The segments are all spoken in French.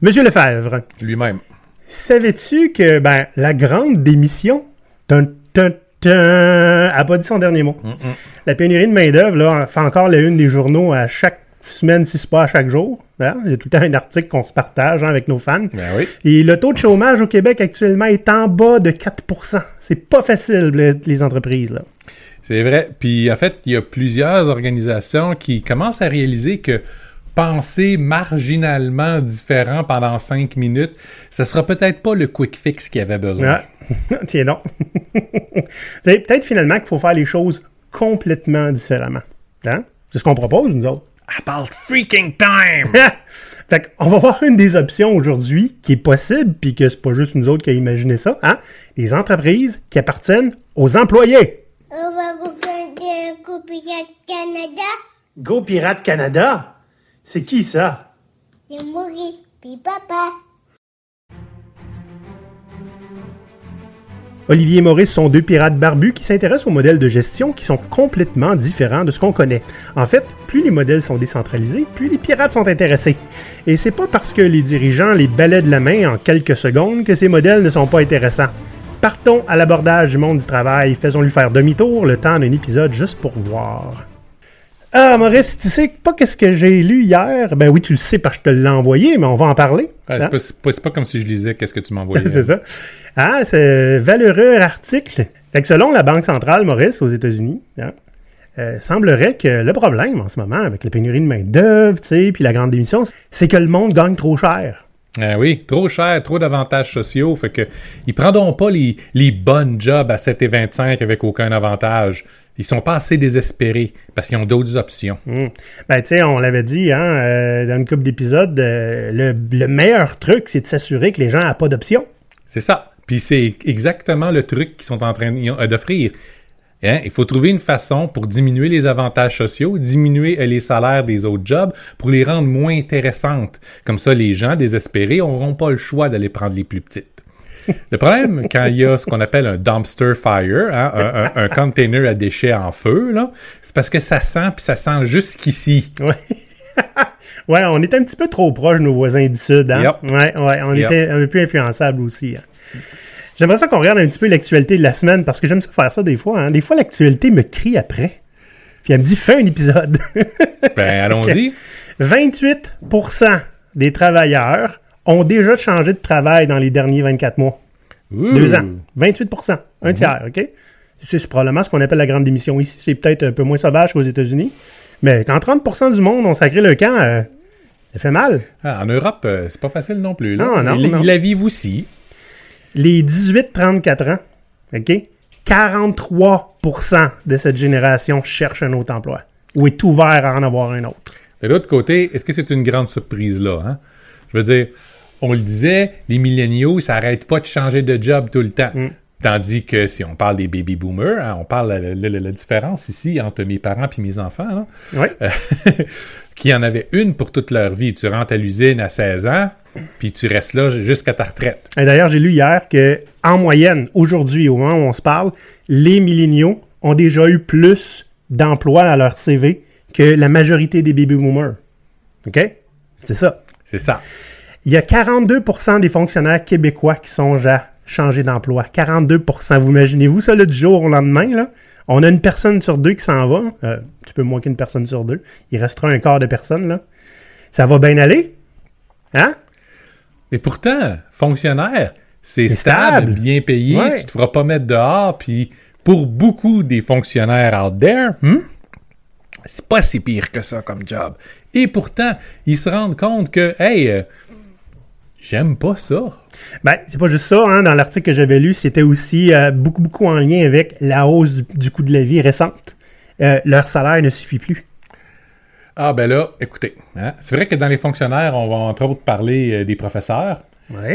Monsieur Lefebvre. Lui-même. Savais-tu que la grande démission n'a pas dit son dernier mot? Mm-mm. La pénurie de main-d'œuvre fait encore la une des journaux à chaque semaine, si ce n'est pas à chaque jour. Hein? Il y a tout le temps un article qu'on se partage avec nos fans. Ben oui. Et le taux de chômage au Québec actuellement est en bas de 4%. C'est pas facile, les entreprises. Là. C'est vrai. Puis en fait, il y a plusieurs organisations qui commencent à réaliser que penser marginalement différent pendant 5 minutes, ça sera peut-être pas le quick fix qu'il y avait besoin. Ah, tiens donc. C'est peut-être finalement qu'il faut faire les choses complètement différemment. Hein? C'est ce qu'on propose, nous autres. About freaking time! Fait qu'on va voir une des options aujourd'hui qui est possible, puis que c'est pas juste nous autres qui a imaginé ça. Hein? Les entreprises qui appartiennent aux employés. On va regarder Go Pirates Canada. Go Pirates Canada? C'est qui, ça? C'est Maurice, puis papa. Olivier et Maurice sont deux pirates barbus qui s'intéressent aux modèles de gestion qui sont complètement différents de ce qu'on connaît. En fait, plus les modèles sont décentralisés, plus les pirates sont intéressés. Et c'est pas parce que les dirigeants les balaient de la main en quelques secondes que ces modèles ne sont pas intéressants. Partons à l'abordage du monde du travail, faisons-lui faire demi-tour le temps d'un épisode juste pour voir. Ah, Maurice, tu sais pas qu'est-ce que j'ai lu hier? Ben oui, tu le sais parce que je te l'ai envoyé, mais on va en parler. Ah, hein? C'est pas comme si je lisais qu'est-ce que tu m'envoyais. C'est ça. Ah, c'est un valeureux article. Fait que selon la Banque centrale, Maurice, aux États-Unis, hein, semblerait que le problème en ce moment avec la pénurie de main-d'œuvre, tu sais, puis la grande démission, c'est que le monde gagne trop cher. Oui, trop cher, trop d'avantages sociaux, fait que ils prendront pas les bonnes jobs à 7,25 avec aucun avantage. Ils sont pas assez désespérés parce qu'ils ont d'autres options. Mmh. Ben tu sais, on l'avait dit hein, dans une couple d'épisodes, le meilleur truc, c'est de s'assurer que les gens n'ont pas d'options. C'est ça. Puis c'est exactement le truc qu'ils sont en train d'offrir. Hein? Il faut trouver une façon pour diminuer les avantages sociaux, diminuer les salaires des autres jobs pour les rendre moins intéressantes. Comme ça, les gens désespérés n'auront pas le choix d'aller prendre les plus petites. Le problème, quand il y a ce qu'on appelle un dumpster fire, hein, un container à déchets en feu, là, c'est parce que ça sent, puis ça sent jusqu'ici. Oui. Ouais, on est un petit peu trop proche de nos voisins du Sud. Hein? Yep. Ouais, on était un peu plus influençables aussi. Hein? J'aimerais ça qu'on regarde un petit peu l'actualité de la semaine, parce que j'aime ça faire ça des fois. Hein. Des fois, l'actualité me crie après. Puis elle me dit « Fais un épisode! » Ben, allons-y! 28% des travailleurs ont déjà changé de travail dans les derniers 24 mois. Ouh. 2 ans. 28%. Un tiers, OK? C'est probablement ce qu'on appelle la grande démission ici. C'est peut-être un peu moins sauvage qu'aux États-Unis. Mais quand 30% du monde ont sacré le camp, ça fait mal. Ah, en Europe, c'est pas facile non plus. Là. Non. La vivent aussi. Les 18-34 ans, OK? 43% de cette génération cherche un autre emploi ou est ouvert à en avoir un autre. De l'autre côté, est-ce que c'est une grande surprise là? Hein? Je veux dire, on le disait, les milléniaux, ça n'arrête pas de changer de job tout le temps. Mm. Tandis que si on parle des baby boomers, hein, on parle de la différence ici entre mes parents et mes enfants, là, ouais. Qui en avaient une pour toute leur vie. Tu rentres à l'usine à 16 ans, puis tu restes là jusqu'à ta retraite. Et d'ailleurs, j'ai lu hier que en moyenne, aujourd'hui, au moment où on se parle, les milléniaux ont déjà eu plus d'emplois à leur CV que la majorité des baby boomers. OK? C'est ça. Il y a 42% des fonctionnaires québécois qui songent à changer d'emploi. 42%. Vous imaginez-vous ça, là, du jour au lendemain, là? On a une personne sur deux qui s'en va. Un petit peu moins qu'une personne sur deux. Il restera un quart de personne, là. Ça va bien aller? Hein? Et pourtant, fonctionnaire, c'est stable, bien payé, ouais. Tu te feras pas mettre dehors, puis pour beaucoup des fonctionnaires out there, c'est pas si pire que ça comme job. Et pourtant, ils se rendent compte que, hey, j'aime pas ça. Ben, c'est pas juste ça, hein, dans l'article que j'avais lu, c'était aussi beaucoup en lien avec la hausse du coût de la vie récente. Leur salaire ne suffit plus. Ah ben là, écoutez, hein, c'est vrai que dans les fonctionnaires, on va entre autres parler des professeurs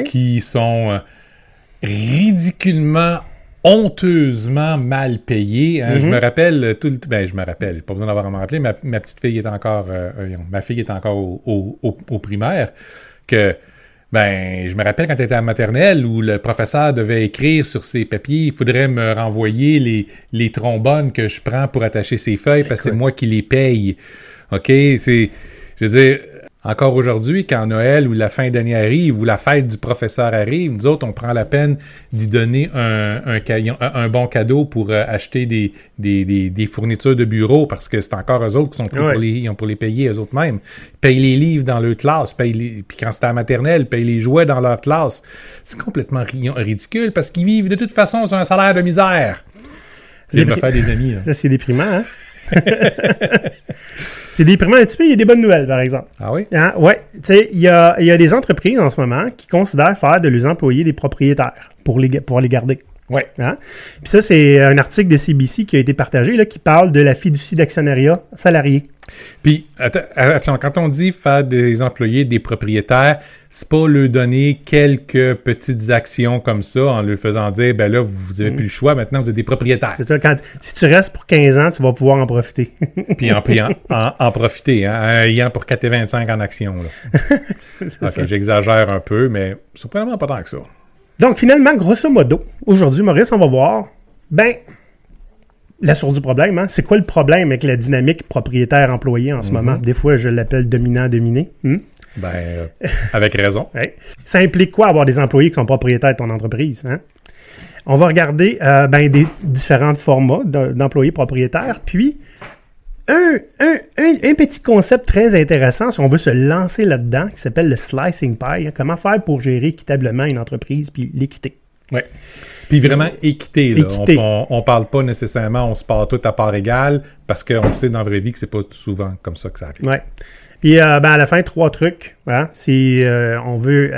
qui sont ridiculement, honteusement mal payés. Hein. Mm-hmm. Je me rappelle, pas besoin d'avoir à m'en rappeler, ma petite fille est encore, au primaire, que ben, je me rappelle quand elle était à la maternelle où le professeur devait écrire sur ses papiers, il faudrait me renvoyer les trombones que je prends pour attacher ses feuilles parce que c'est moi qui les paye. OK? Je veux dire, Encore aujourd'hui, quand Noël ou la fin d'année arrive ou la fête du professeur arrive, nous autres, on prend la peine d'y donner un bon cadeau pour acheter des fournitures de bureau parce que c'est encore eux autres qui sont pris pour les payer eux autres mêmes. Payent les livres dans leur classe, puis quand c'est à la maternelle, payent les jouets dans leur classe. C'est complètement ridicule parce qu'ils vivent de toute façon sur un salaire de misère. Je vais me faire des amis. Là, c'est déprimant, hein? C'est déprimant un petit peu. Il y a des bonnes nouvelles, par exemple. Ah oui? Hein? Oui. Tu sais, il y a des entreprises en ce moment qui considèrent faire de leurs employés des propriétaires pour les garder. Oui. Hein? Puis ça, c'est un article de CBC qui a été partagé là, qui parle de la fiducie d'actionnariat salarié. Puis, attends, quand on dit faire des employés des propriétaires, c'est pas leur donner quelques petites actions comme ça en leur faisant dire, ben là, vous n'avez plus le choix, maintenant vous êtes des propriétaires. C'est ça, si tu restes pour 15 ans, tu vas pouvoir en profiter. Puis en profiter, hein, en ayant pour 4,25 en actions. OK, j'exagère un peu, mais surprenamment pas tant que ça. Donc, finalement, grosso modo, aujourd'hui, Maurice, on va voir, la source du problème, hein? C'est quoi le problème avec la dynamique propriétaire-employé en ce moment? Des fois, je l'appelle dominant-dominé. Avec raison. Ouais. Ça implique quoi avoir des employés qui sont propriétaires de ton entreprise? Hein? On va regarder des différents formats d'employés propriétaires. Puis, un petit concept très intéressant, si on veut se lancer là-dedans, qui s'appelle le slicing pie. Hein? Comment faire pour gérer équitablement une entreprise puis l'équité? Oui. Puis vraiment équité. Là. On parle pas nécessairement, on se part tout à part égale, parce qu'on sait dans la vraie vie que c'est pas souvent comme ça que ça arrive. Oui. Puis à la fin, 3 trucs. Hein? Si on veut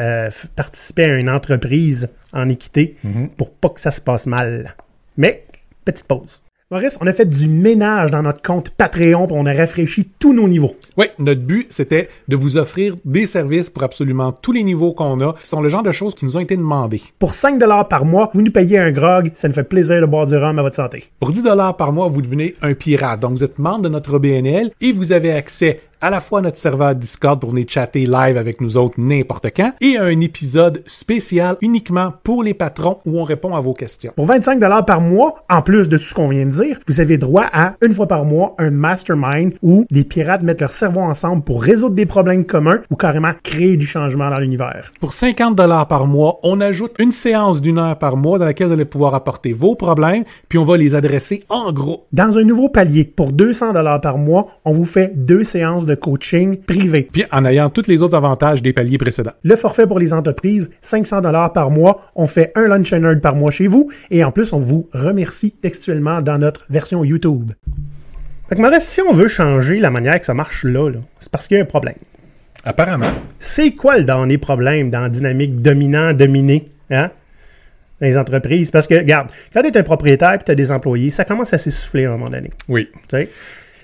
participer à une entreprise en équité pour pas que ça se passe mal. Mais, petite pause. Maurice, on a fait du ménage dans notre compte Patreon, puis on a rafraîchi tous nos niveaux. Oui, notre but, c'était de vous offrir des services pour absolument tous les niveaux qu'on a. Ce sont le genre de choses qui nous ont été demandées. Pour 5$ par mois, vous nous payez un grog. Ça nous fait plaisir de boire du rhum à votre santé. Pour 10$ par mois, vous devenez un pirate. Donc, vous êtes membre de notre BNL et vous avez accès à la fois notre serveur Discord pour venir chatter live avec nous autres n'importe quand et un épisode spécial uniquement pour les patrons où on répond à vos questions. Pour 25$ par mois, en plus de tout ce qu'on vient de dire, vous avez droit à, une fois par mois, un mastermind où des pirates mettent leur cerveau ensemble pour résoudre des problèmes communs ou carrément créer du changement dans l'univers. Pour 50$ par mois, on ajoute une séance d'1 heure par mois dans laquelle vous allez pouvoir apporter vos problèmes puis on va les adresser en gros. Dans un nouveau palier, pour 200$ par mois, on vous fait 2 séances de coaching privé. Puis en ayant tous les autres avantages des paliers précédents. Le forfait pour les entreprises, 500$ par mois. On fait un lunch and learn par mois chez vous. Et en plus, on vous remercie textuellement dans notre version YouTube. Fait que Maurice, si on veut changer la manière que ça marche là, c'est parce qu'il y a un problème. Apparemment. C'est quoi le dernier problème dans la dynamique dominant-dominé, hein? Dans les entreprises? Parce que, regarde, quand tu es un propriétaire et tu as des employés, ça commence à s'essouffler à un moment donné. Oui. Tu sais?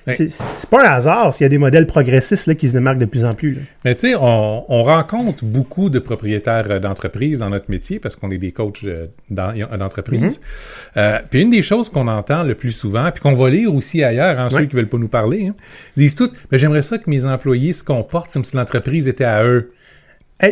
C'est pas un hasard s'il y a des modèles progressistes là, qui se démarquent de plus en plus. Là. Mais tu sais, on rencontre beaucoup de propriétaires d'entreprises dans notre métier parce qu'on est des coachs d'entreprise. Puis une des choses qu'on entend le plus souvent, puis qu'on va lire aussi ailleurs, ceux qui veulent pas nous parler, hein, disent toutes « J'aimerais ça que mes employés se comportent comme si l'entreprise était à eux. »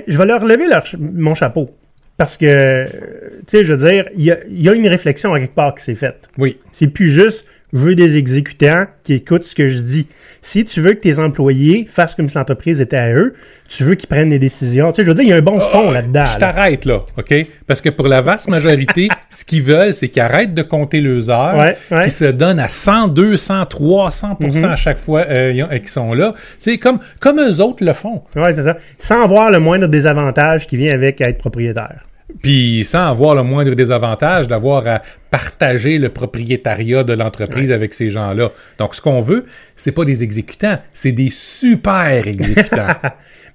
Je vais leur lever mon chapeau. Parce que, tu sais, je veux dire, il y a une réflexion à quelque part qui s'est faite. Oui. C'est plus juste, je veux des exécutants qui écoutent ce que je dis. Si tu veux que tes employés fassent comme si l'entreprise était à eux, tu veux qu'ils prennent des décisions. Tu sais, je veux dire, il y a un bon fond là-dedans. Je t'arrête là, OK? Parce que pour la vaste majorité, ce qu'ils veulent, c'est qu'ils arrêtent de compter leurs heures, qu'ils se donnent à 100, 200, 300% à chaque fois qu'ils sont là. Tu sais, comme eux autres le font. Oui, c'est ça. Sans voir le moindre désavantage qui vient avec être propriétaire. Puis sans avoir le moindre désavantage d'avoir à partager le propriétariat de l'entreprise avec ces gens-là. Donc, ce qu'on veut, c'est pas des exécutants, c'est des super exécutants.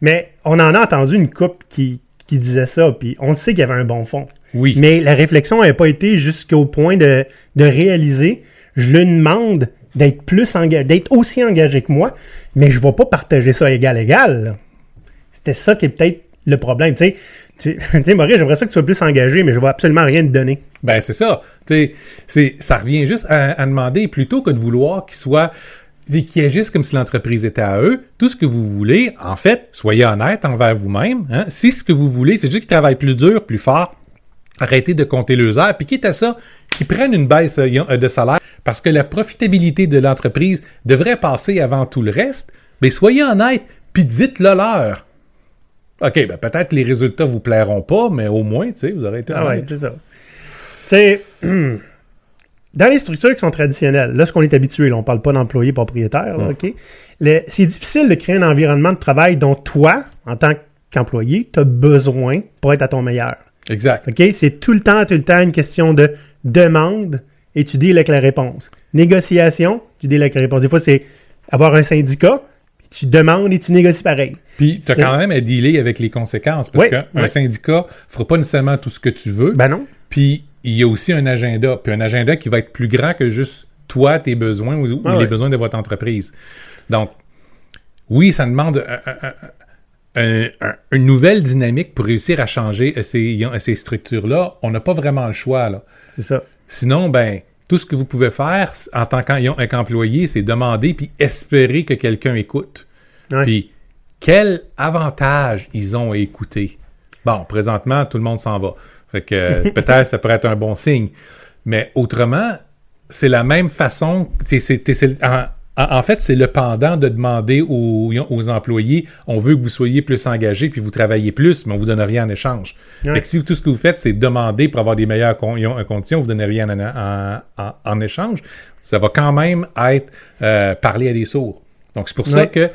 Mais on en a entendu une couple qui disait ça, puis on sait qu'il y avait un bon fond. Oui. Mais la réflexion n'a pas été jusqu'au point de réaliser, je lui demande d'être plus engagé, d'être aussi engagé que moi, mais je ne vais pas partager ça égal à égal. C'était ça qui est peut-être le problème, tu sais. Tu sais, Maurice, j'aimerais ça que tu sois plus engagé, mais je ne vais absolument rien te donner. Ben, c'est ça. Tu sais, ça revient juste à demander, plutôt que de vouloir qu'ils agissent comme si l'entreprise était à eux, tout ce que vous voulez, en fait, soyez honnête envers vous-même. Hein? Si ce que vous voulez, c'est juste qu'ils travaillent plus dur, plus fort, arrêtez de compter leurs heures, puis quitte à ça, qu'ils prennent une baisse de salaire, parce que la profitabilité de l'entreprise devrait passer avant tout le reste. Mais soyez honnête. puis dites-le leur. OK, ben peut-être que les résultats vous plairont pas, mais au moins, tu sais, vous aurez été... Ah ouais, c'est ça. Tu sais, dans les structures qui sont traditionnelles, là, ce qu'on est habitué, là, on parle pas d'employés propriétaires, là, OK? C'est difficile de créer un environnement de travail dont toi, en tant qu'employé, tu as besoin pour être à ton meilleur. Exact. OK? C'est tout le temps une question de demande et tu deals avec la réponse. Négociation, tu deals avec la réponse. Des fois, c'est avoir un syndicat, puis tu demandes et tu négocies pareil. Puis, tu as quand même à dealer avec les conséquences parce qu'un syndicat ne fera pas nécessairement tout ce que tu veux. Ben non. Puis, il y a aussi un agenda. Puis, un agenda qui va être plus grand que juste toi, tes besoins ou les besoins de votre entreprise. Donc, oui, ça demande... une nouvelle dynamique pour réussir à changer ces structures-là, on n'a pas vraiment le choix, là. C'est ça. Sinon, ben, tout ce que vous pouvez faire en tant qu'employé, c'est demander puis espérer que quelqu'un écoute. Ouais. Puis, quel avantage ils ont à écouter? Bon, présentement, tout le monde s'en va. Fait que peut-être ça pourrait être un bon signe. Mais autrement, c'est la même façon... En fait, c'est le pendant de demander aux employés, on veut que vous soyez plus engagés puis vous travaillez plus, mais on ne vous donne rien en échange. Ouais. Fait que si tout ce que vous faites, c'est demander pour avoir des meilleures conditions, vous ne donnez rien en échange, ça va quand même être parler à des sourds. Donc, c'est pour ça que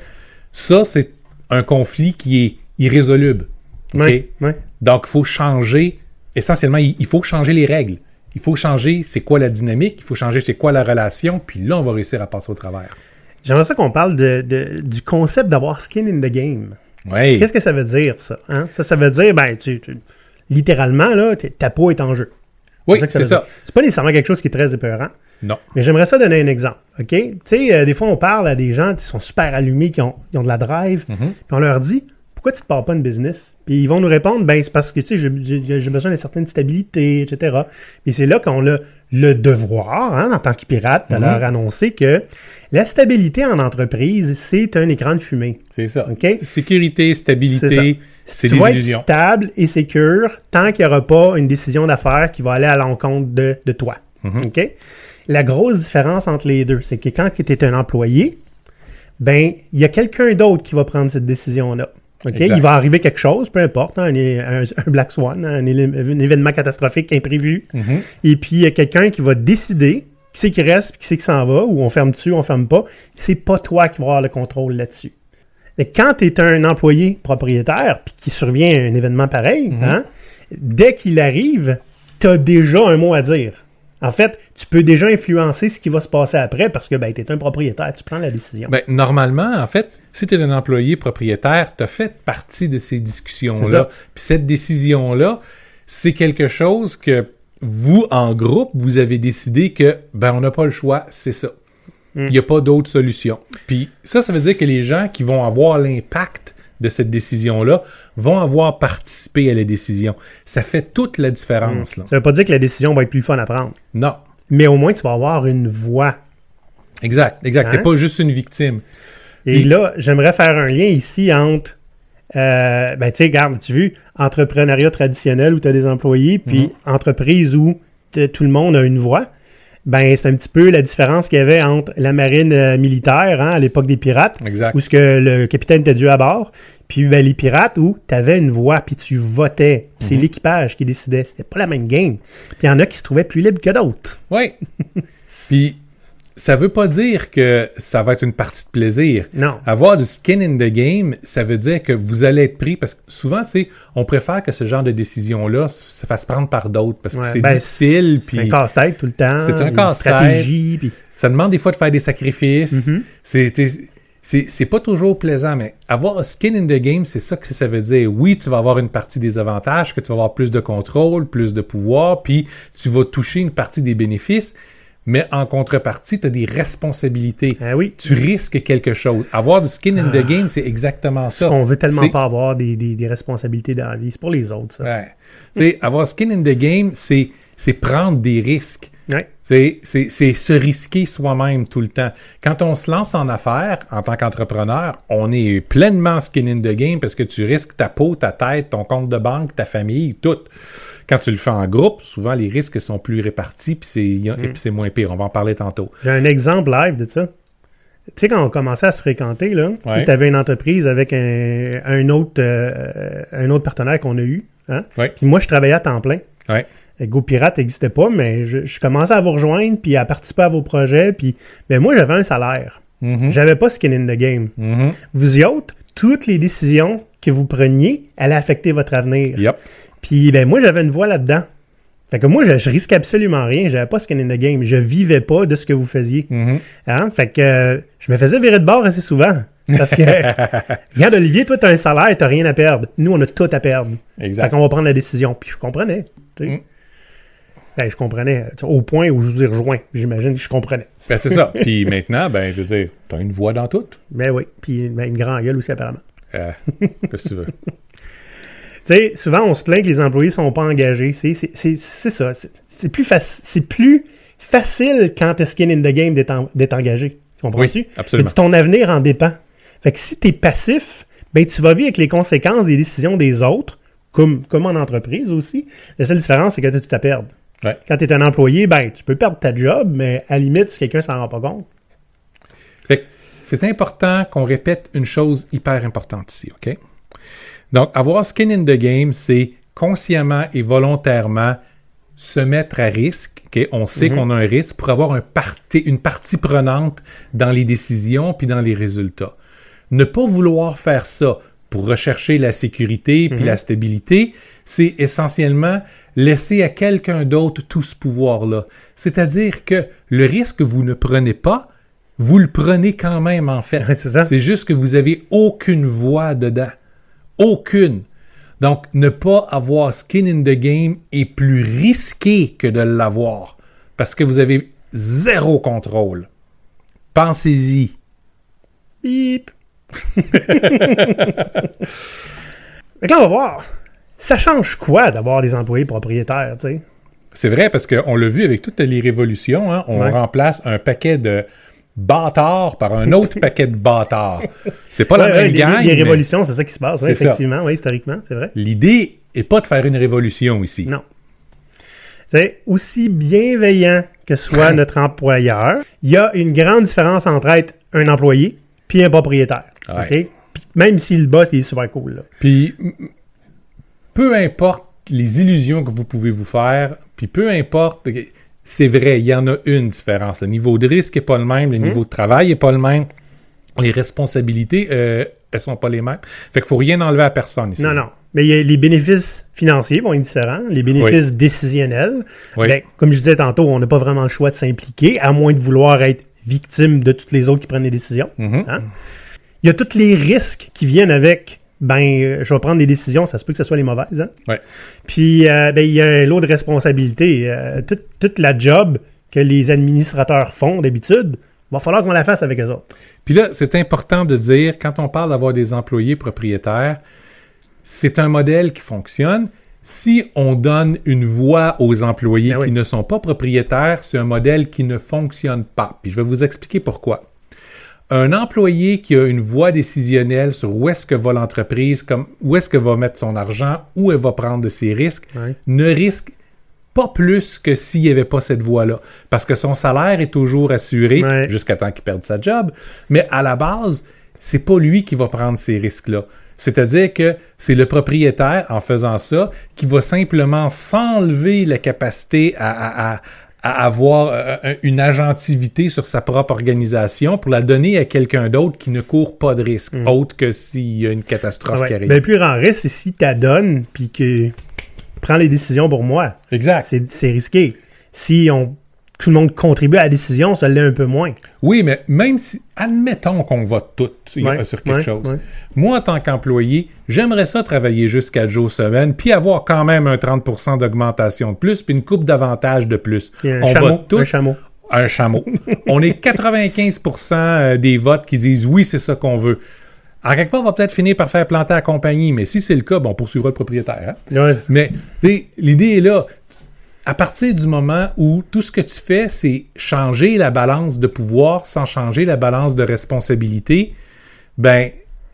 ça, c'est un conflit qui est irrésoluble. Okay? Ouais. Donc, il faut changer, essentiellement, il faut changer les règles. Il faut changer c'est quoi la dynamique, il faut changer c'est quoi la relation, puis là, on va réussir à passer au travers. J'aimerais ça qu'on parle du concept d'avoir skin in the game. Oui. Qu'est-ce que ça veut dire, ça? Hein? Ça veut dire, ben, littéralement, là, ta peau est en jeu. Oui, c'est ça. C'est pas nécessairement quelque chose qui est très épeurant. Non. Mais j'aimerais ça donner un exemple, OK? Tu sais, des fois, on parle à des gens qui sont super allumés, qui ont de la drive, puis on leur dit... Pourquoi tu ne te pars pas une business? Puis ils vont nous répondre, ben c'est parce que, tu sais, j'ai besoin d'une certaine stabilité, etc. Et c'est là qu'on a le devoir, hein, en tant que pirate, de leur annoncer que la stabilité en entreprise, c'est un écran de fumée. C'est ça. OK? Sécurité, stabilité, c'est des illusions. Tu vas être stable et sécure tant qu'il n'y aura pas une décision d'affaires qui va aller à l'encontre de toi. Mm-hmm. OK? La grosse différence entre les deux, c'est que quand tu es un employé, ben il y a quelqu'un d'autre qui va prendre cette décision-là. Okay? Il va arriver quelque chose, peu importe, hein, un black swan, hein, un événement catastrophique imprévu. Mm-hmm. Et puis, il y a quelqu'un qui va décider qui c'est qui reste, qui c'est qui s'en va, ou on ferme dessus, on ferme pas. C'est pas toi qui vas avoir le contrôle là-dessus. Mais quand tu es un employé propriétaire, puis qu'il survient un événement pareil, hein, dès qu'il arrive, tu as déjà un mot à dire. En fait, tu peux déjà influencer ce qui va se passer après parce que ben, tu es un propriétaire, tu prends la décision. Ben, normalement, en fait, si tu es un employé propriétaire, tu as fait partie de ces discussions-là. Puis cette décision-là, c'est quelque chose que vous, en groupe, vous avez décidé que ben on n'a pas le choix, c'est ça. Il n'y a pas d'autre solution. Puis ça veut dire que les gens qui vont avoir l'impact de cette décision-là vont avoir participé à la décision. Ça fait toute la différence. Là. Ça ne veut pas dire que la décision va être plus fun à prendre. Non. Mais au moins, tu vas avoir une voix. Exact. Hein? Tu n'es pas juste une victime. Et là, j'aimerais faire un lien ici entre, ben tu sais, regarde, tu as vu, entrepreneuriat traditionnel où tu as des employés, puis entreprise où tout le monde a une voix. Ben c'est un petit peu la différence qu'il y avait entre la marine militaire, hein, à l'époque des pirates, où ce que le capitaine était dû à bord, puis ben, les pirates où tu avais une voix, puis tu votais. Puis c'est l'équipage qui décidait. C'était pas la même game. Puis il y en a qui se trouvaient plus libres que d'autres. Oui. Puis ça veut pas dire que ça va être une partie de plaisir. Non. Avoir du skin in the game, ça veut dire que vous allez être pris, parce que souvent, tu sais, on préfère que ce genre de décision-là se fasse prendre par d'autres, parce que c'est difficile. C'est un casse-tête tout le temps. C'est un casse-tête. Stratégie. Puis... Ça demande des fois de faire des sacrifices. Mm-hmm. C'est pas toujours plaisant, mais avoir skin in the game, c'est ça que ça veut dire. Oui, tu vas avoir une partie des avantages, que tu vas avoir plus de contrôle, plus de pouvoir, puis tu vas toucher une partie des bénéfices. Mais en contrepartie, tu as des responsabilités. Ah oui. Tu risques quelque chose. Avoir du skin in the game, c'est exactement ça. On veut tellement pas avoir des responsabilités dans la vie. C'est pour les autres, ça. Ouais. Avoir skin in the game, c'est prendre des risques. Ouais. C'est se risquer soi-même tout le temps. Quand on se lance en affaires, en tant qu'entrepreneur, on est pleinement skin in the game parce que tu risques ta peau, ta tête, ton compte de banque, ta famille, tout. Quand tu le fais en groupe, souvent les risques sont plus répartis puis c'est moins pire. On va en parler tantôt. J'ai un exemple live de ça. Tu sais, quand on commençait à se fréquenter, là, ouais. Tu avais une entreprise avec un autre partenaire qu'on a eu. Hein? Ouais. Puis moi, je travaillais à temps plein. Ouais. Go Pirate n'existait pas, mais je commençais à vous rejoindre puis à participer à vos projets. Puis, ben moi, j'avais un salaire. Mm-hmm. J'avais pas skin in the game. Mm-hmm. Vous y autres, toutes les décisions que vous preniez allaient affecter votre avenir. Yep. Puis, ben moi, j'avais une voix là-dedans. Fait que moi, je risquais absolument rien. J'avais pas skin in the game. Je vivais pas de ce que vous faisiez. Mm-hmm. Hein? Fait que je me faisais virer de bord assez souvent. Parce que, regarde, Olivier, toi, t'as un salaire, t'as rien à perdre. Nous, on a tout à perdre. Exact. Fait qu'on va prendre la décision. Puis je comprenais. Tu sais. Mm. Ben, je comprenais au point où je vous ai rejoint. J'imagine que je comprenais. Ben, c'est ça. Puis maintenant, ben, je veux dire, t'as une voix dans tout. Ben oui. Puis ben, une grande gueule aussi, apparemment. Qu'est-ce que tu veux? Tu sais, souvent, on se plaint que les employés ne sont pas engagés. C'est ça. C'est plus facile quand t'es skin in the game d'être engagé. Tu comprends-tu? Oui, absolument. Ton avenir en dépend. Fait que si t'es passif, ben, tu vas vivre avec les conséquences des décisions des autres, comme en entreprise aussi. La seule différence, c'est que t'as tout à perdre. Ouais. Quand tu es un employé, ben tu peux perdre ta job, mais à la limite, si quelqu'un s'en rend pas compte. Fait que c'est important qu'on répète une chose hyper importante ici, OK? Donc, avoir skin in the game, c'est consciemment et volontairement se mettre à risque, okay? On sait qu'on a un risque pour avoir une partie prenante dans les décisions puis dans les résultats. Ne pas vouloir faire ça pour rechercher la sécurité puis la stabilité, c'est essentiellement laisser à quelqu'un d'autre tout ce pouvoir-là. C'est-à-dire que le risque que vous ne prenez pas, vous le prenez quand même, en fait. C'est ça. C'est juste que vous n'avez aucune voix dedans. Aucune. Donc, ne pas avoir skin in the game est plus risqué que de l'avoir parce que vous avez zéro contrôle. Pensez-y. Bip! Là, on va voir. Ça change quoi d'avoir des employés propriétaires, tu sais? C'est vrai, parce qu'on l'a vu avec toutes les révolutions, hein, on remplace un paquet de bâtards par un autre paquet de bâtards. C'est pas la même gang. Les révolutions, c'est ça qui se passe, ouais, effectivement, ouais, historiquement, c'est vrai. L'idée n'est pas de faire une révolution ici. Non. C'est aussi bienveillant que soit notre employeur, il y a une grande différence entre être un employé puis un propriétaire. Ouais. Okay? Puis, même si le boss il est super cool. Là. Puis... peu importe les illusions que vous pouvez vous faire, puis peu importe, c'est vrai, il y en a une différence. Le niveau de risque n'est pas le même, le niveau de travail n'est pas le même, les responsabilités, elles sont pas les mêmes. Fait qu'il faut rien enlever à personne ici. Non. Mais les bénéfices financiers vont être différents, les bénéfices décisionnels. Oui. Ben, comme je disais tantôt, on n'a pas vraiment le choix de s'impliquer, à moins de vouloir être victime de toutes les autres qui prennent des décisions. Mm-hmm. Hein? Il y a tous les risques qui viennent avec. Ben, je vais prendre des décisions, ça se peut que ce soit les mauvaises. Hein? Ouais. Puis, ben, il y a un lot de responsabilités. Toute la job que les administrateurs font d'habitude, va falloir qu'on la fasse avec eux autres. Puis là, c'est important de dire, quand on parle d'avoir des employés propriétaires, c'est un modèle qui fonctionne. Si on donne une voix aux employés qui ne sont pas propriétaires, c'est un modèle qui ne fonctionne pas. Puis je vais vous expliquer pourquoi. Un employé qui a une voix décisionnelle sur où est-ce que va l'entreprise, où est-ce que va mettre son argent, où elle va prendre de ses risques, ne risque pas plus que s'il n'y avait pas cette voix-là. Parce que son salaire est toujours assuré jusqu'à temps qu'il perde sa job. Mais à la base, c'est pas lui qui va prendre ces risques-là. C'est-à-dire que c'est le propriétaire, en faisant ça, qui va simplement s'enlever la capacité à avoir une agentivité sur sa propre organisation pour la donner à quelqu'un d'autre qui ne court pas de risque, autre que s'il y a une catastrophe qui arrive. Ben, le plus grand risque, c'est si tu la donnes puis que prends les décisions pour moi. Exact. C'est risqué. Si tout le monde contribue à la décision, ça l'est un peu moins. Oui, mais même si, admettons qu'on vote toutes sur quelque chose. Ouais. Moi, en tant qu'employé, j'aimerais ça travailler juste 4 jours semaine, puis avoir quand même un 30% d'augmentation de plus, puis une coupe d'avantages de plus. Un chameau. On est 95% des votes qui disent oui, c'est ça qu'on veut. En quelque part, on va peut-être finir par faire planter la compagnie, mais si c'est le cas, ben, on poursuivra le propriétaire. Hein? Ouais, mais l'idée est là. À partir du moment où tout ce que tu fais, c'est changer la balance de pouvoir sans changer la balance de responsabilité, ben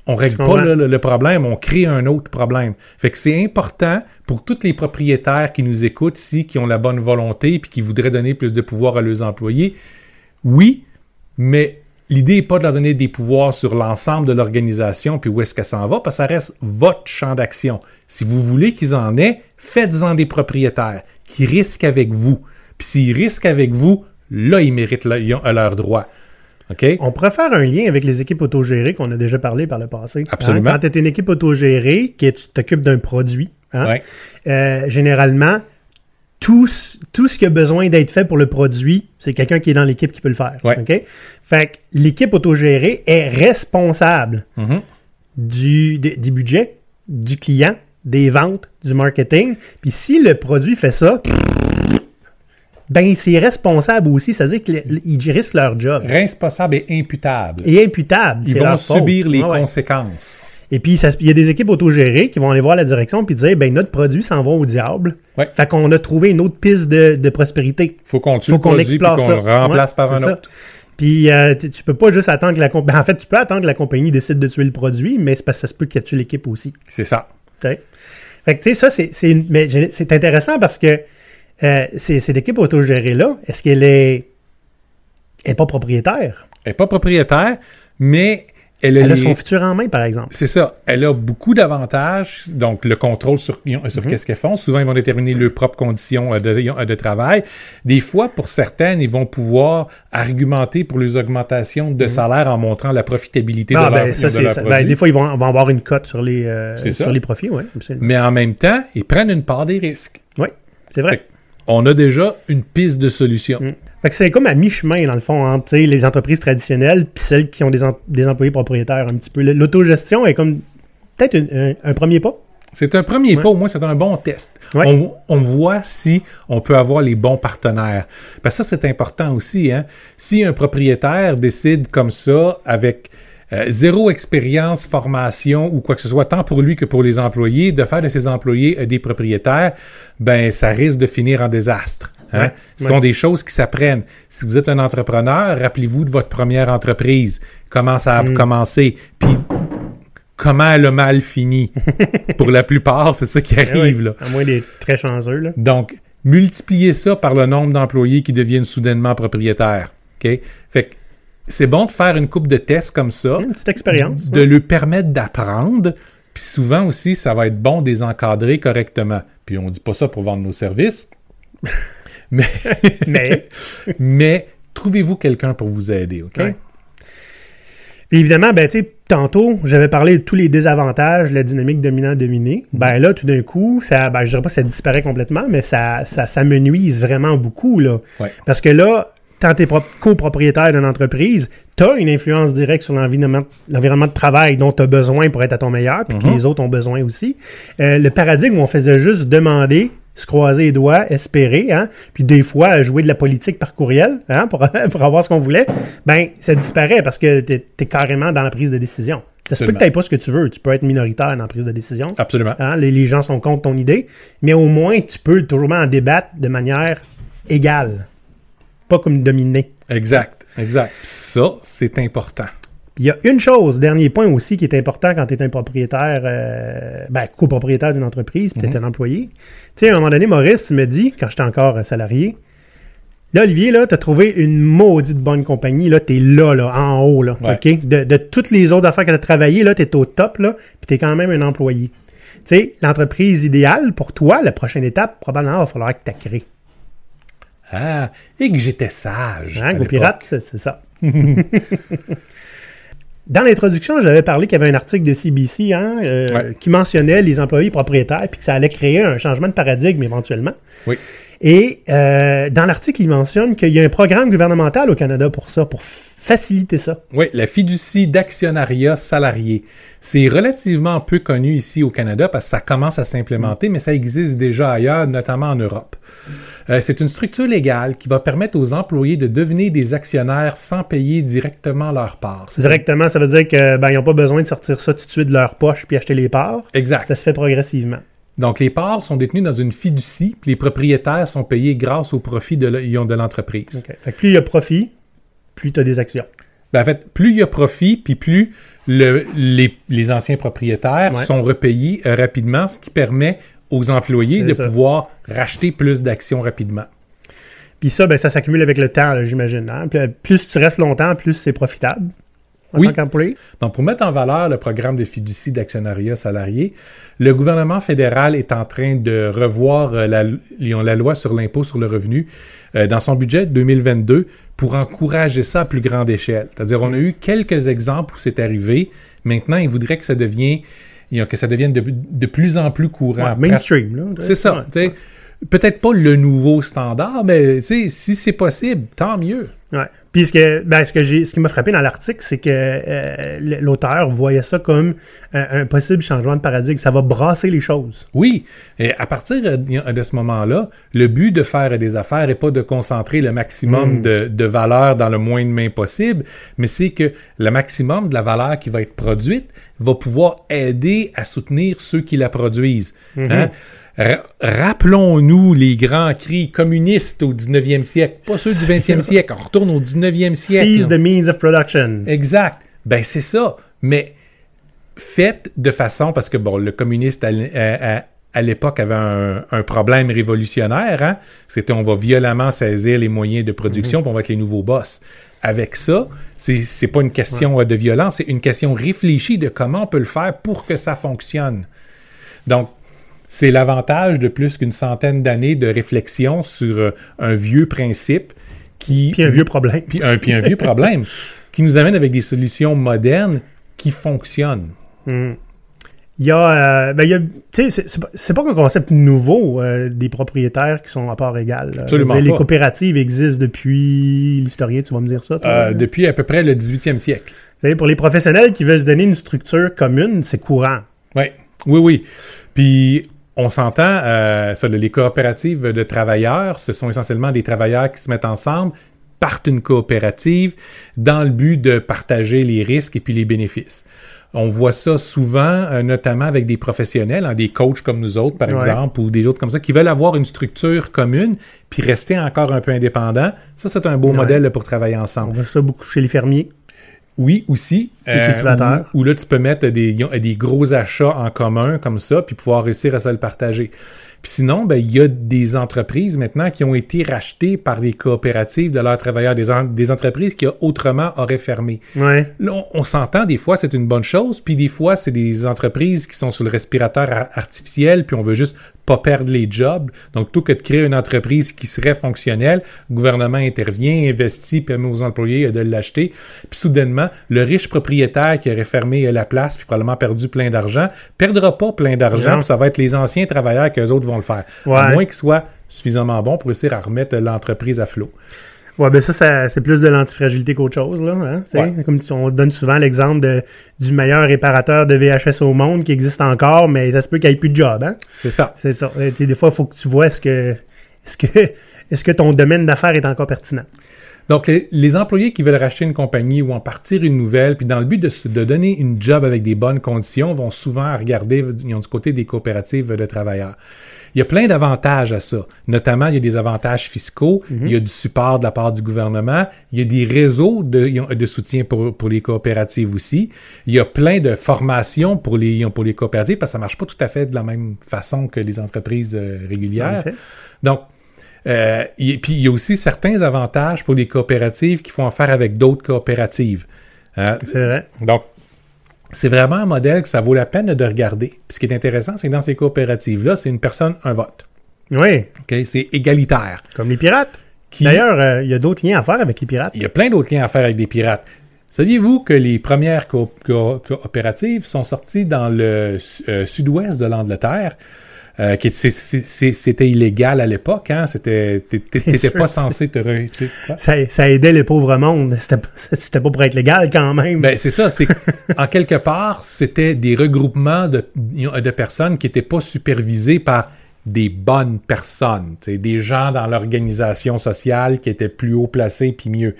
on règle pas le problème, on crée un autre problème. Fait que c'est important pour tous les propriétaires qui nous écoutent ici, qui ont la bonne volonté et qui voudraient donner plus de pouvoir à leurs employés. Oui, mais L'idée n'est pas de leur donner des pouvoirs sur l'ensemble de l'organisation puis où est-ce qu'elle s'en va, parce que ça reste votre champ d'action. Si vous voulez qu'ils en aient, faites-en des propriétaires qui risquent avec vous. Puis s'ils risquent avec vous, là, ils méritent leur droit. Okay? On pourrait faire un lien avec les équipes autogérées qu'on a déjà parlé par le passé. Absolument. Quand tu es une équipe autogérée, que tu t'occupes d'un produit, ouais. Généralement, tout ce qui a besoin d'être fait pour le produit, c'est quelqu'un qui est dans l'équipe qui peut le faire. Ouais. Okay? Fait que l'équipe autogérée est responsable du budget, du client, des ventes, du marketing. Puis si le produit fait ça, ben c'est responsable aussi. C'est-à-dire qu'ils risquent leur job. Responsable et imputable. Ils vont subir les conséquences. Et puis, il y a des équipes autogérées qui vont aller voir la direction et dire « Ben, notre produit s'en va au diable. Ouais. » Fait qu'on a trouvé une autre piste de prospérité. Il faut qu'on tue le produit et qu'on le remplace par un autre. Puis, tu peux pas juste attendre que la compagnie... En fait, tu peux attendre que la compagnie décide de tuer le produit, mais c'est parce que ça se peut qu'elle tue l'équipe aussi. C'est ça. Okay? Fait que, tu sais, ça, c'est intéressant parce que cette équipe autogérée-là, est-ce qu'elle est pas propriétaire? Elle n'est pas propriétaire, mais... Elle a son futur en main, par exemple. C'est ça. Elle a beaucoup d'avantages, donc le contrôle sur qu'est-ce qu'elles font. Souvent, ils vont déterminer leurs propres conditions de travail. Des fois, pour certaines, ils vont pouvoir argumenter pour les augmentations de salaire en montrant la profitabilité de leur produit. Des fois, ils vont avoir une cote sur les profits, oui. Mais en même temps, ils prennent une part des risques. Oui, c'est vrai. On a déjà une piste de solution. Fait que c'est comme à mi-chemin, dans le fond, entre les entreprises traditionnelles puis celles qui ont des employés propriétaires un petit peu. L'autogestion est comme peut-être un premier pas. C'est un premier pas, au moins, c'est un bon test. Ouais. On voit si on peut avoir les bons partenaires. Parce que ça, c'est important aussi. Hein? Si un propriétaire décide comme ça, avec zéro expérience, formation ou quoi que ce soit, tant pour lui que pour les employés, de faire de ses employés des propriétaires, ben ça risque de finir en désastre. Hein? Ouais, ce sont des choses qui s'apprennent. Si vous êtes un entrepreneur, rappelez-vous de votre première entreprise. Comment ça a commencé? Puis comment elle a mal fini? Pour la plupart, c'est ça qui arrive. Ouais, là. À moins d'être très chanceux. Là. Donc, multipliez ça par le nombre d'employés qui deviennent soudainement propriétaires. Okay? Fait que c'est bon de faire une coupe de tests comme ça. Une petite expérience. De lui permettre d'apprendre. Puis souvent aussi, ça va être bon de les encadrer correctement. Puis on ne dit pas ça pour vendre nos services. Mais trouvez-vous quelqu'un pour vous aider, OK? Ouais. Puis évidemment, ben tu sais, tantôt, j'avais parlé de tous les désavantages, la dynamique dominant-dominée. Ben là, tout d'un coup, ça, ben, je ne dirais pas que ça disparaît complètement, mais ça me nuise vraiment beaucoup, là. Ouais. Parce que là, quand tu es copropriétaire d'une entreprise, tu as une influence directe sur l'environnement de travail dont tu as besoin pour être à ton meilleur, puis que les autres ont besoin aussi. Le paradigme où on faisait juste demander, se croiser les doigts, espérer, hein, puis des fois jouer de la politique par courriel pour avoir ce qu'on voulait, ben ça disparaît parce que tu es carrément dans la prise de décision. Ça se peut que tu n'aies pas ce que tu veux. Tu peux être minoritaire dans la prise de décision. Absolument. Hein, les gens sont contre ton idée, mais au moins tu peux toujours en débattre de manière égale. Pas comme dominer. Exact. Ça, c'est important. Il y a une chose, dernier point aussi, qui est important quand tu es un propriétaire, copropriétaire d'une entreprise, puis tu es un employé. Tu sais, à un moment donné, Maurice me dit, quand j'étais encore salarié, là, Olivier, là, tu as trouvé une maudite bonne compagnie, là, tu es là, en haut, là, OK? De toutes les autres affaires que tu as travaillées, là, tu es au top, là, puis tu es quand même un employé. Tu sais, l'entreprise idéale pour toi, la prochaine étape, probablement, il va falloir que tu la crées. Ah, et que j'étais sage. Hein, au Pirates, c'est ça. Dans l'introduction, j'avais parlé qu'il y avait un article de CBC qui mentionnait les employés propriétaires puis que ça allait créer un changement de paradigme éventuellement. Oui. Et dans l'article, il mentionne qu'il y a un programme gouvernemental au Canada pour ça, pour faciliter ça. Oui, la fiducie d'actionnariat salarié. C'est relativement peu connu ici au Canada parce que ça commence à s'implémenter, mais ça existe déjà ailleurs, notamment en Europe. C'est une structure légale qui va permettre aux employés de devenir des actionnaires sans payer directement leurs parts. Directement, ça veut dire qu'ils n'ont pas besoin de sortir ça tout de suite de leur poche puis acheter les parts. Exact. Ça se fait progressivement. Donc, les parts sont détenues dans une fiducie, puis les propriétaires sont payés grâce au profit de l'entreprise. Okay. Fait que plus il y a profit, plus tu as des actions. Ben, en fait, plus il y a profit, puis plus les anciens propriétaires sont repayés rapidement, ce qui permet aux employés pouvoir racheter plus d'actions rapidement. Puis ça, ben, ça s'accumule avec le temps, là, j'imagine. Hein? Plus tu restes longtemps, plus c'est profitable en tant qu'employé. Donc, pour mettre en valeur le programme de fiducie d'actionnariat salarié, le gouvernement fédéral est en train de revoir la loi sur l'impôt sur le revenu dans son budget 2022 pour encourager ça à plus grande échelle. C'est-à-dire, on a eu quelques exemples où c'est arrivé. Maintenant, ils voudraient que ça devienne de plus en plus courant. Ouais, mainstream, là. C'est ça. Ouais. Peut-être pas le nouveau standard, mais si c'est possible, tant mieux. Ouais. Puis ce qui m'a frappé dans l'article, c'est que l'auteur voyait ça comme un possible changement de paradigme. Ça va brasser les choses. Oui. Et à partir de ce moment-là, le but de faire des affaires n'est pas de concentrer le maximum de valeur dans le moins de mains possible, mais c'est que le maximum de la valeur qui va être produite va pouvoir aider à soutenir ceux qui la produisent. Mm-hmm. Hein? Rappelons-nous les grands cris communistes au 19e siècle, pas ceux du 20e siècle, on retourne au 19e siècle. Seize the means of production. Exact. Ben c'est ça, mais faites de façon, parce que bon, le communiste à l'époque avait un problème révolutionnaire, hein? C'était on va violemment saisir les moyens de production, puis on va être les nouveaux boss. Avec ça, c'est pas une question de violence, c'est une question réfléchie de comment on peut le faire pour que ça fonctionne. Donc, c'est l'avantage de plus qu'une centaine d'années de réflexion sur un vieux principe qui... Puis un vieux problème. Puis un vieux problème qui nous amène avec des solutions modernes qui fonctionnent. Mm. C'est pas un concept nouveau des propriétaires qui sont à part égale. Absolument pas. Les coopératives existent depuis... L'historien, tu vas me dire ça? Depuis à peu près le 18e siècle. Vous savez, pour les professionnels qui veulent se donner une structure commune, c'est courant. Oui. Puis... on s'entend, les coopératives de travailleurs, ce sont essentiellement des travailleurs qui se mettent ensemble, partent une coopérative dans le but de partager les risques et puis les bénéfices. On voit ça souvent, notamment avec des professionnels, des coachs comme nous autres, par exemple, ou des autres comme ça, qui veulent avoir une structure commune puis rester encore un peu indépendants. Ça, c'est un beau modèle là, pour travailler ensemble. On voit ça beaucoup chez les fermiers. Oui, aussi, où là, tu peux mettre des gros achats en commun comme ça, puis pouvoir réussir à se le partager. Puis sinon, ben, il y a des entreprises maintenant qui ont été rachetées par des coopératives de leurs travailleurs, des entreprises qui autrement auraient fermé. Ouais. Là, on s'entend, des fois, c'est une bonne chose, puis des fois, c'est des entreprises qui sont sur le respirateur artificiel, puis on veut juste pas perdre les jobs. Donc, plutôt que de créer une entreprise qui serait fonctionnelle, le gouvernement intervient, investit, permet aux employés de l'acheter. Puis soudainement, le riche propriétaire qui aurait fermé la place puis probablement perdu plein d'argent, perdra pas plein d'argent. Puis ça va être les anciens travailleurs qu'eux autres vont le faire. Ouais. À moins qu'ils soient suffisamment bons pour réussir à remettre l'entreprise à flot. Ouais, ben ça, c'est plus de l'antifragilité qu'autre chose, là. Hein? Ouais. Comme on donne souvent l'exemple du meilleur réparateur de VHS au monde qui existe encore, mais ça se peut qu'il n'y ait plus de job, hein? C'est ça. Des fois, il faut que tu vois est-ce que ton domaine d'affaires est encore pertinent. Donc, les employés qui veulent racheter une compagnie ou en partir une nouvelle, puis dans le but de donner une job avec des bonnes conditions, vont souvent regarder du côté des coopératives de travailleurs. Il y a plein d'avantages à ça. Notamment, il y a des avantages fiscaux, il y a du support de la part du gouvernement, il y a des réseaux de soutien pour les coopératives aussi. Il y a plein de formations pour les coopératives parce que ça ne marche pas tout à fait de la même façon que les entreprises régulières. En effet. Donc, puis il y a aussi certains avantages pour les coopératives qui font affaire avec d'autres coopératives. C'est vrai. Donc, c'est vraiment un modèle que ça vaut la peine de regarder. Puis ce qui est intéressant, c'est que dans ces coopératives-là, c'est une personne, un vote. Oui. Okay? C'est égalitaire. Comme les pirates. D'ailleurs, il y a d'autres liens à faire avec les pirates. Il y a plein d'autres liens à faire avec les pirates. Saviez-vous que les premières coopératives sont sorties dans le sud-ouest de l'Angleterre? C'était illégal à l'époque, hein? T'étais pas censé ça aidait les pauvres mondes. C'était pas pour être légal quand même. Ben, c'est ça. En quelque part, c'était des regroupements de personnes qui n'étaient pas supervisées par des bonnes personnes. Des gens dans l'organisation sociale qui étaient plus haut placés puis mieux.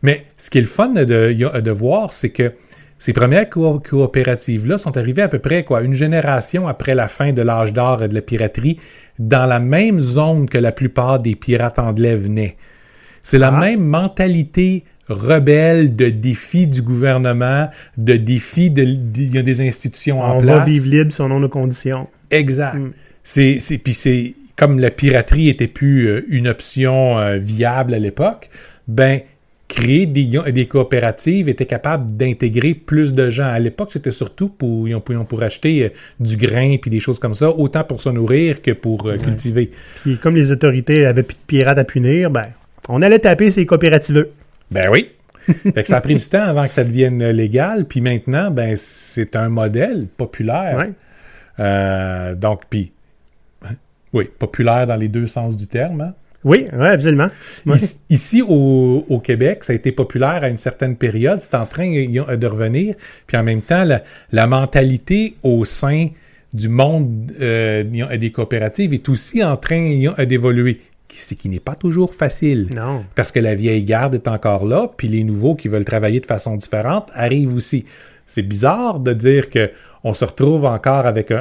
Mais ce qui est le fun de voir, c'est que ces premières coopératives-là sont arrivées à peu près une génération après la fin de l'âge d'or et de la piraterie, dans la même zone que la plupart des pirates anglais venaient. C'est la même mentalité rebelle de défi du gouvernement, de défi des institutions en place. On va vivre libre selon nos conditions. Exact. Puis comme la piraterie n'était plus une option viable à l'époque, ben créer des coopératives était capable d'intégrer plus de gens. À l'époque, c'était surtout pour acheter du grain puis des choses comme ça, autant pour se nourrir que pour cultiver. Puis comme les autorités avaient plus de pirates à punir, ben on allait taper ces coopérativeux. Ben oui. Fait que ça a pris du temps avant que ça devienne légal. Puis maintenant, ben c'est un modèle populaire. Ouais. Donc, puis oui, populaire dans les deux sens du terme, hein? Oui, ouais, absolument. Ouais. Ici, au Québec, ça a été populaire à une certaine période. C'est en train de revenir. Puis en même temps, la mentalité au sein du monde des coopératives est aussi en train d'évoluer. Ce qui n'est pas toujours facile. Non. Parce que la vieille garde est encore là, puis les nouveaux qui veulent travailler de façon différente arrivent aussi. C'est bizarre de dire qu'on se retrouve encore avec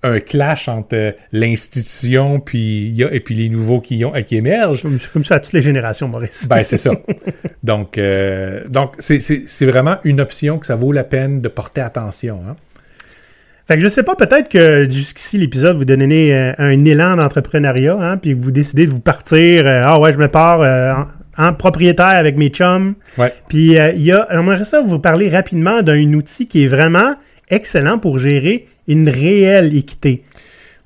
un clash entre l'institution et puis les nouveaux qui émergent. Comme ça à toutes les générations, Maurice. Ben, c'est ça. Donc c'est vraiment une option que ça vaut la peine de porter attention, hein? Fait que je sais pas, peut-être que jusqu'ici, l'épisode, vous donnez un élan d'entrepreneuriat, hein, puis vous décidez de vous partir. Je me pars en propriétaire avec mes chums. Ouais. Puis j'aimerais ça vous parler rapidement d'un outil qui est vraiment excellent pour gérer une réelle équité.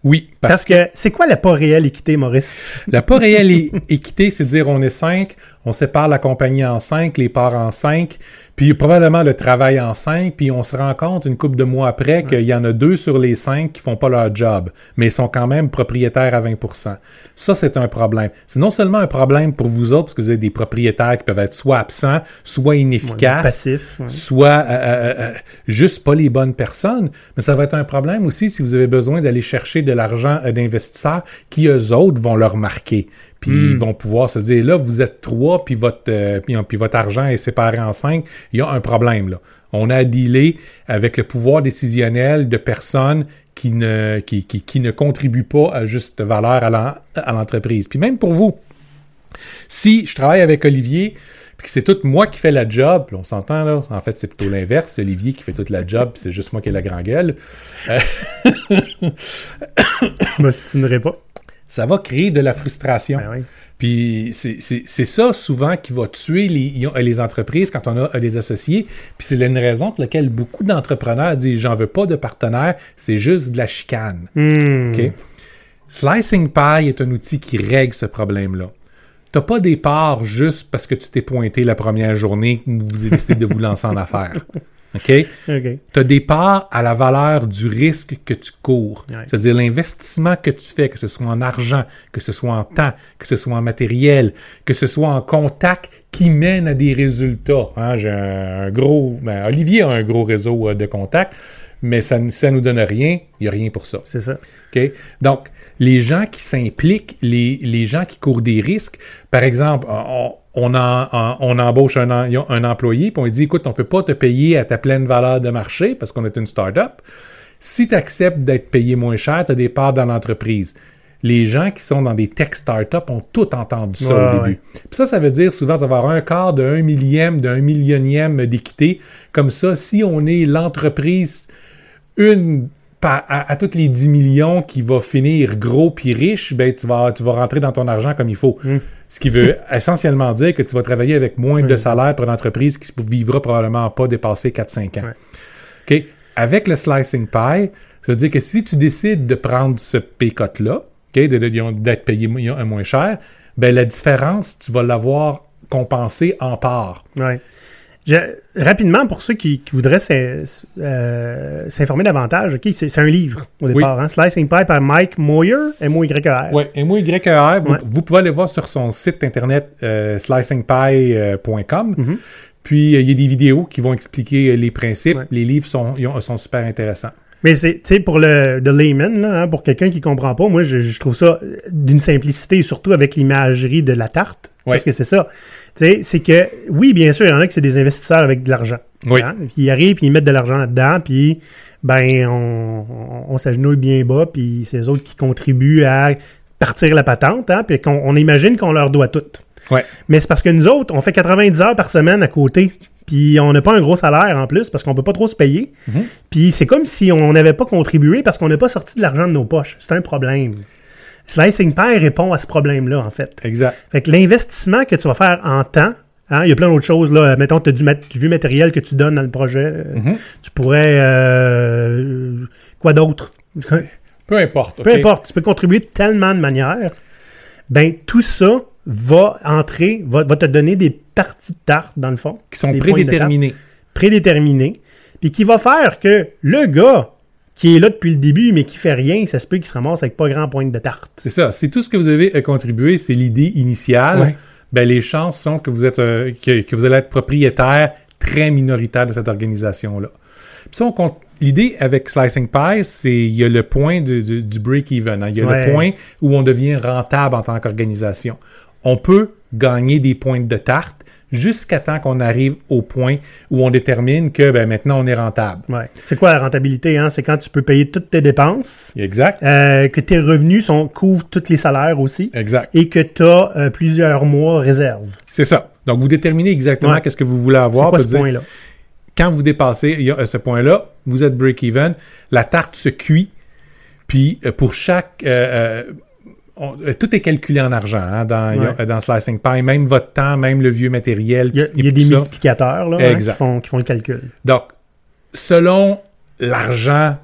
Oui. Parce que c'est quoi la pas réelle équité, Maurice? La pas réelle équité, c'est dire on est 5, on sépare la compagnie en 5, les parts en 5, puis probablement le travail en 5, puis on se rend compte une couple de mois après qu'il y en a 2 sur les 5 qui font pas leur job, mais ils sont quand même propriétaires à 20%. Ça, c'est un problème. C'est non seulement un problème pour vous autres, parce que vous avez des propriétaires qui peuvent être soit absents, soit inefficaces, soit juste pas les bonnes personnes, mais ça va être un problème aussi si vous avez besoin d'aller chercher de l'argent d'investisseurs qui, eux autres, vont le remarquer. Puis ils vont pouvoir se dire, là, vous êtes 3, puis votre argent est séparé en 5. Il y a un problème, là. On a à dealer avec le pouvoir décisionnel de personnes qui ne contribuent pas à juste valeur à l'entreprise. Puis même pour vous, si je travaille avec Olivier, puis que c'est tout moi qui fais la job, on s'entend, là, en fait, c'est plutôt l'inverse. C'est Olivier qui fait toute la job, puis c'est juste moi qui ai la grande gueule. Je m'obstinerai pas. Ça va créer de la frustration. Ben oui. Puis c'est ça, souvent, qui va tuer les entreprises quand on a des associés. Puis c'est une raison pour laquelle beaucoup d'entrepreneurs disent « J'en veux pas de partenaire, c'est juste de la chicane. Okay? Slicing Pie est un outil qui règle ce problème-là. T'as pas des parts juste parce que tu t'es pointé la première journée où vous avez décidé de vous lancer en affaires. OK? T'as des parts à la valeur du risque que tu cours. Ouais. C'est-à-dire l'investissement que tu fais, que ce soit en argent, que ce soit en temps, que ce soit en matériel, que ce soit en contact qui mène à des résultats. Hein? J'ai Olivier a un gros réseau de contacts, mais ça nous donne rien. Il n'y a rien pour ça. C'est ça. OK? Donc, les gens qui s'impliquent, les gens qui courent des risques, par exemple, on embauche un employé puis on lui dit « Écoute, on ne peut pas te payer à ta pleine valeur de marché parce qu'on est une start-up. Si tu acceptes d'être payé moins cher, tu as des parts dans l'entreprise. » Les gens qui sont dans des tech start-up ont tout entendu ça au début. Puis ça veut dire souvent avoir un quart de 1/1000e, de 1/1000000e d'équité. Comme ça, si on est l'entreprise à toutes les 10 millions qui va finir gros puis riche, ben tu vas rentrer dans ton argent comme il faut. Ce qui veut essentiellement dire que tu vas travailler avec moins de salaire pour une entreprise qui ne vivra probablement pas dépasser 4-5 ans. Okay? Avec le slicing pie, ça veut dire que si tu décides de prendre ce pécote-là, okay, d'être payé moins cher, ben la différence, tu vas l'avoir compensée en part. Ouais. Rapidement, pour ceux qui voudraient s'informer davantage, okay, c'est un livre au départ, hein? Slicing Pie par Mike Moyer, M-O-Y-E-R. Oui, M-O-Y-E-R. Vous pouvez aller voir sur son site internet slicingpie.com. Puis, il y a des vidéos qui vont expliquer les principes. Ouais. Les livres sont super intéressants. Mais c'est, tu sais, pour le layman, là, hein, pour quelqu'un qui comprend pas, moi, je trouve ça d'une simplicité, surtout avec l'imagerie de la tarte. Ouais. Parce que c'est ça. Tu sais, c'est que, oui, bien sûr, il y en a qui c'est des investisseurs avec de l'argent. Oui. Hein? Ils arrivent, puis ils mettent de l'argent là-dedans, puis, ben, on s'agenouille bien bas, puis c'est eux autres qui contribuent à partir la patente, hein, puis on imagine qu'on leur doit tout. Ouais. Mais c'est parce que nous autres, on fait 90 heures par semaine à côté. Puis on n'a pas un gros salaire en plus parce qu'on ne peut pas trop se payer. Puis c'est comme si on n'avait pas contribué parce qu'on n'a pas sorti de l'argent de nos poches. C'est un problème. Slicing Pie répond à ce problème-là, en fait. Exact. Fait que l'investissement que tu vas faire en temps, hein, il y a plein d'autres choses, là. Mettons, tu as du vieux matériel que tu donnes dans le projet. Mm-hmm. Tu pourrais... quoi d'autre? Peu importe. Okay. Peu importe. Tu peux contribuer de tellement de manières. Ben tout ça va entrer, va te donner des parties de tarte, dans le fond. Qui sont prédéterminées. Prédéterminées. Puis qui va faire que le gars... qui est là depuis le début, mais qui fait rien, ça se peut qu'il se ramasse avec pas grand pointe de tarte. C'est ça. Si tout ce que vous avez contribué, c'est l'idée initiale, ouais. Ben, les chances sont que vous êtes que vous allez être propriétaire très minoritaire de cette organisation-là. Puis ça, on compte... L'idée avec Slicing Pie, c'est il y a le point du break-even. Hein. Il y a le point où on devient rentable en tant qu'organisation. On peut gagner des pointes de tarte jusqu'à temps qu'on arrive au point où on détermine que ben, maintenant, on est rentable. Ouais. C'est quoi la rentabilité? Hein? C'est quand tu peux payer toutes tes dépenses. Exact. Que tes revenus couvrent tous les salaires aussi. Exact. Et que tu as plusieurs mois réserve. C'est ça. Donc, vous déterminez exactement qu'est-ce que vous voulez avoir. C'est quoi ce point-là? Quand vous dépassez ce point-là, vous êtes break-even. La tarte se cuit. Puis, pour chaque... tout est calculé en argent hein, dans Slicing Pie. Même votre temps, même le vieux matériel. Il y a des multiplicateurs là, hein, qui font le calcul. Donc, selon l'argent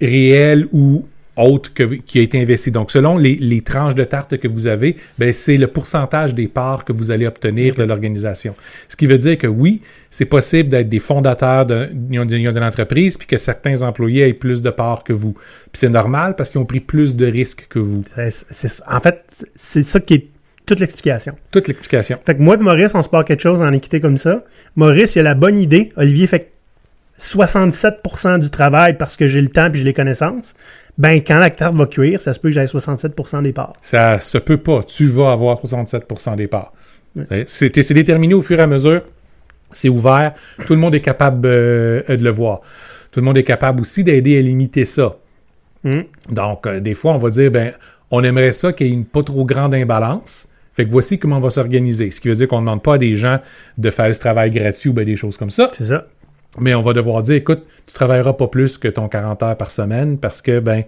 réel ou autre qui a été investi, donc selon les tranches de tarte que vous avez, ben, c'est le pourcentage des parts que vous allez obtenir de l'organisation. Ce qui veut dire que oui, c'est possible d'être des fondateurs d'une entreprise puis que certains employés aient plus de parts que vous. Puis c'est normal parce qu'ils ont pris plus de risques que vous. En fait, c'est ça qui est toute l'explication. Toute l'explication. Fait que moi et Maurice, on se part quelque chose en équité comme ça. Maurice, il a la bonne idée. Olivier fait 67% du travail parce que j'ai le temps et j'ai les connaissances. Ben quand la tarte va cuire, ça se peut que j'aille 67% des parts. Ça se peut pas. Tu vas avoir 67% des parts. Ouais. C'est déterminé au fur et à mesure. C'est ouvert. Tout le monde est capable de le voir. Tout le monde est capable aussi d'aider à limiter ça. Mm. Donc, des fois, on va dire, ben, on aimerait ça qu'il y ait une pas trop grande imbalance. Fait que voici comment on va s'organiser. Ce qui veut dire qu'on ne demande pas à des gens de faire ce travail gratuit ou ben, des choses comme ça. C'est ça. Mais on va devoir dire, écoute, tu ne travailleras pas plus que ton 40 heures par semaine parce que ben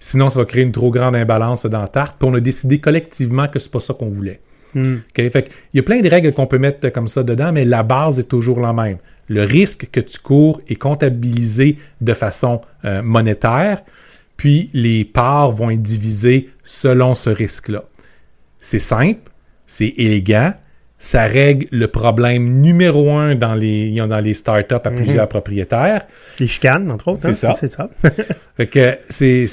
sinon, ça va créer une trop grande imbalance dans la tarte. Puis on a décidé collectivement que c'est pas ça qu'on voulait. Mm. Okay? Fait qu'il y a plein de règles qu'on peut mettre comme ça dedans, mais la base est toujours la même. Le risque que tu cours est comptabilisé de façon monétaire, puis les parts vont être divisées selon ce risque-là. C'est simple, c'est élégant. Ça règle le problème numéro un dans les startups à plusieurs propriétaires. Les chicanes, entre autres. C'est ça. C'est ça. Fait que c'est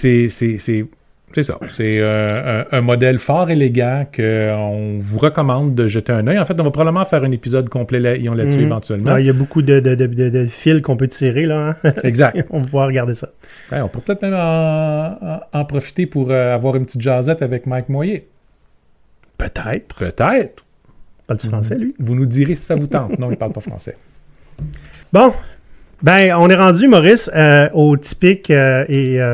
ça. C'est un modèle fort élégant qu'on vous recommande de jeter un œil. En fait, on va probablement faire un épisode complet là-dessus éventuellement. Il y a beaucoup de fils qu'on peut tirer, là. Hein? Exact. On va pouvoir regarder ça. Ouais, on peut peut-être même en profiter pour avoir une petite jasette avec Mike Moyer. Peut-être. Peut-être. Parle-tu français, lui? Vous nous direz si ça vous tente. Non, il ne parle pas français. Bon, ben, on est rendu, Maurice, aux typiques et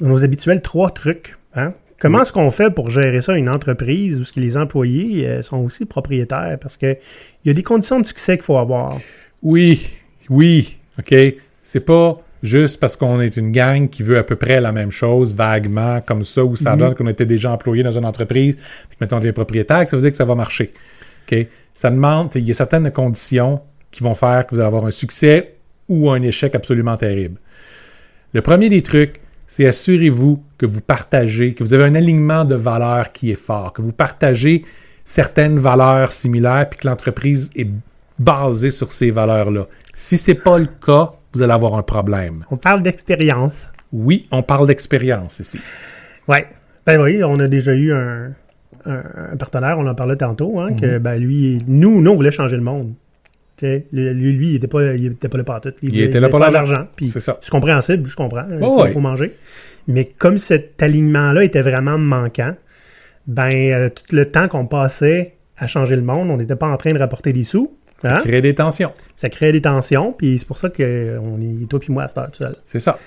nos habituels trois trucs. Hein? Comment est-ce qu'on fait pour gérer ça, une entreprise où les employés sont aussi propriétaires? Parce qu'il y a des conditions de succès qu'il faut avoir. Oui, OK. C'est pas juste parce qu'on est une gang qui veut à peu près la même chose, vaguement, comme ça, ou ça donne qu'on était déjà employé dans une entreprise, puis maintenant on devient propriétaire, ça veut dire que ça va marcher. Okay? Ça demande, il y a certaines conditions qui vont faire que vous allez avoir un succès ou un échec absolument terrible. Le premier des trucs, c'est assurez-vous que vous partagez, que vous avez un alignement de valeurs qui est fort, que vous partagez certaines valeurs similaires, puis que l'entreprise est basée sur ces valeurs-là. Si ce n'est pas le cas, vous allez avoir un problème. On parle d'expérience. Oui, on parle d'expérience ici. Ouais. Ben oui, on a déjà eu un partenaire, on en parlait tantôt, hein, que ben lui, nous, on voulait changer le monde. Lui, il n'était pas là partout. Il était là pour l'argent. C'est ça. C'est compréhensible, je comprends. Il faut manger. Mais comme cet alignement-là était vraiment manquant, ben tout le temps qu'on passait à changer le monde, on n'était pas en train de rapporter des sous. Ça crée des tensions. Ça crée des tensions, puis c'est pour ça qu'on est toi puis moi à cette heure tout seul. C'est ça.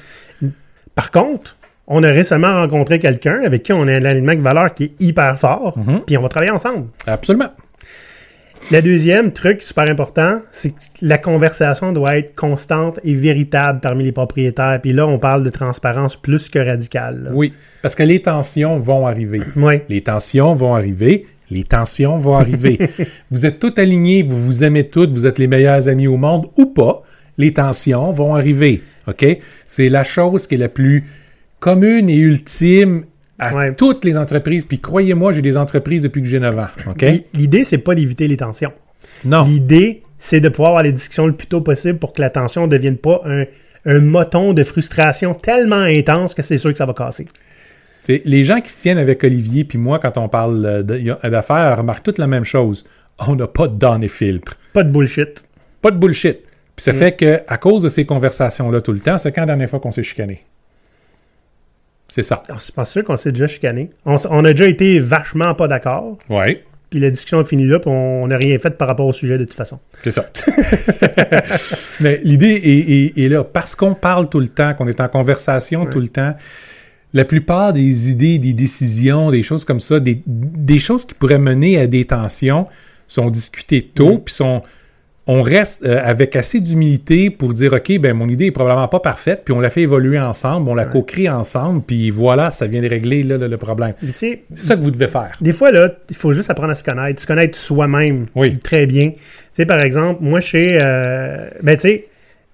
Par contre, on a récemment rencontré quelqu'un avec qui on a un alignement de valeurs qui est hyper fort, puis on va travailler ensemble. Absolument. Le deuxième truc super important, c'est que la conversation doit être constante et véritable parmi les propriétaires. Puis là, on parle de transparence plus que radicale. Là. Oui, parce que les tensions vont arriver. Oui. Les tensions vont arriver. Les tensions vont arriver. Vous êtes tous alignés, vous vous aimez toutes, vous êtes les meilleurs amis au monde ou pas. Les tensions vont arriver. OK? C'est la chose qui est la plus commune et ultime à toutes les entreprises. Puis croyez-moi, j'ai des entreprises depuis que j'ai 9 ans. OK? L'idée, c'est pas d'éviter les tensions. Non. L'idée, c'est de pouvoir avoir les discussions le plus tôt possible pour que la tension ne devienne pas un moton de frustration tellement intense que c'est sûr que ça va casser. T'sais, les gens qui se tiennent avec Olivier puis moi, quand on parle d'affaires, remarquent toutes la même chose. On n'a pas de dernier filtre. Pas de bullshit. Pas de bullshit. Puis ça fait qu'à cause de ces conversations-là tout le temps, c'est quand la dernière fois qu'on s'est chicané. C'est ça. Alors, c'est pas sûr qu'on s'est déjà chicané. On a déjà été vachement pas d'accord. Oui. Puis la discussion est finie là, puis on n'a rien fait par rapport au sujet de toute façon. C'est ça. Mais l'idée est là. Parce qu'on parle tout le temps, qu'on est en conversation tout le temps, la plupart des idées, des décisions, des choses comme ça, des choses qui pourraient mener à des tensions sont discutées tôt, puis on reste avec assez d'humilité pour dire « OK, ben mon idée est probablement pas parfaite, puis on la fait évoluer ensemble, on la co-crée ensemble, puis voilà, ça vient de régler là, le problème. » C'est ça que vous devez faire. Des fois, là, il faut juste apprendre à se connaître soi-même très bien. Tu sais, par exemple, moi, chez... tu sais,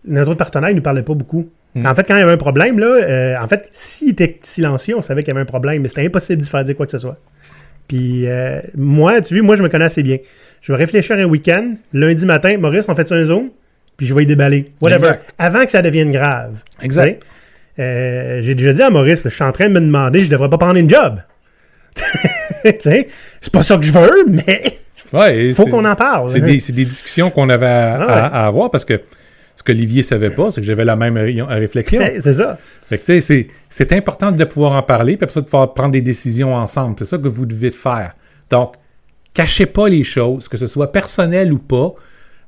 notre autre partenaire, il nous parlait pas beaucoup. En fait, quand il y avait un problème, là, en fait, s'il était silencieux, on savait qu'il y avait un problème, mais c'était impossible d'y faire dire quoi que ce soit. Puis moi, tu vois, moi, je me connais assez bien. Je vais réfléchir un week-end, lundi matin, Maurice, on fait ça un zoom, puis je vais y déballer. Whatever. Exact. Avant que ça devienne grave. Exact. J'ai déjà dit à Maurice, là, je suis en train de me demander, je devrais pas prendre une job. Tu sais, c'est pas ça que je veux, mais faut qu'on en parle. C'est des discussions qu'on avait à avoir parce que ce que Olivier savait pas, c'est que j'avais la même réflexion. C'est ça. Fait que, tu sais, c'est important de pouvoir en parler, puis après ça, de pouvoir prendre des décisions ensemble. C'est ça que vous devez faire. Donc, cachez pas les choses, que ce soit personnel ou pas.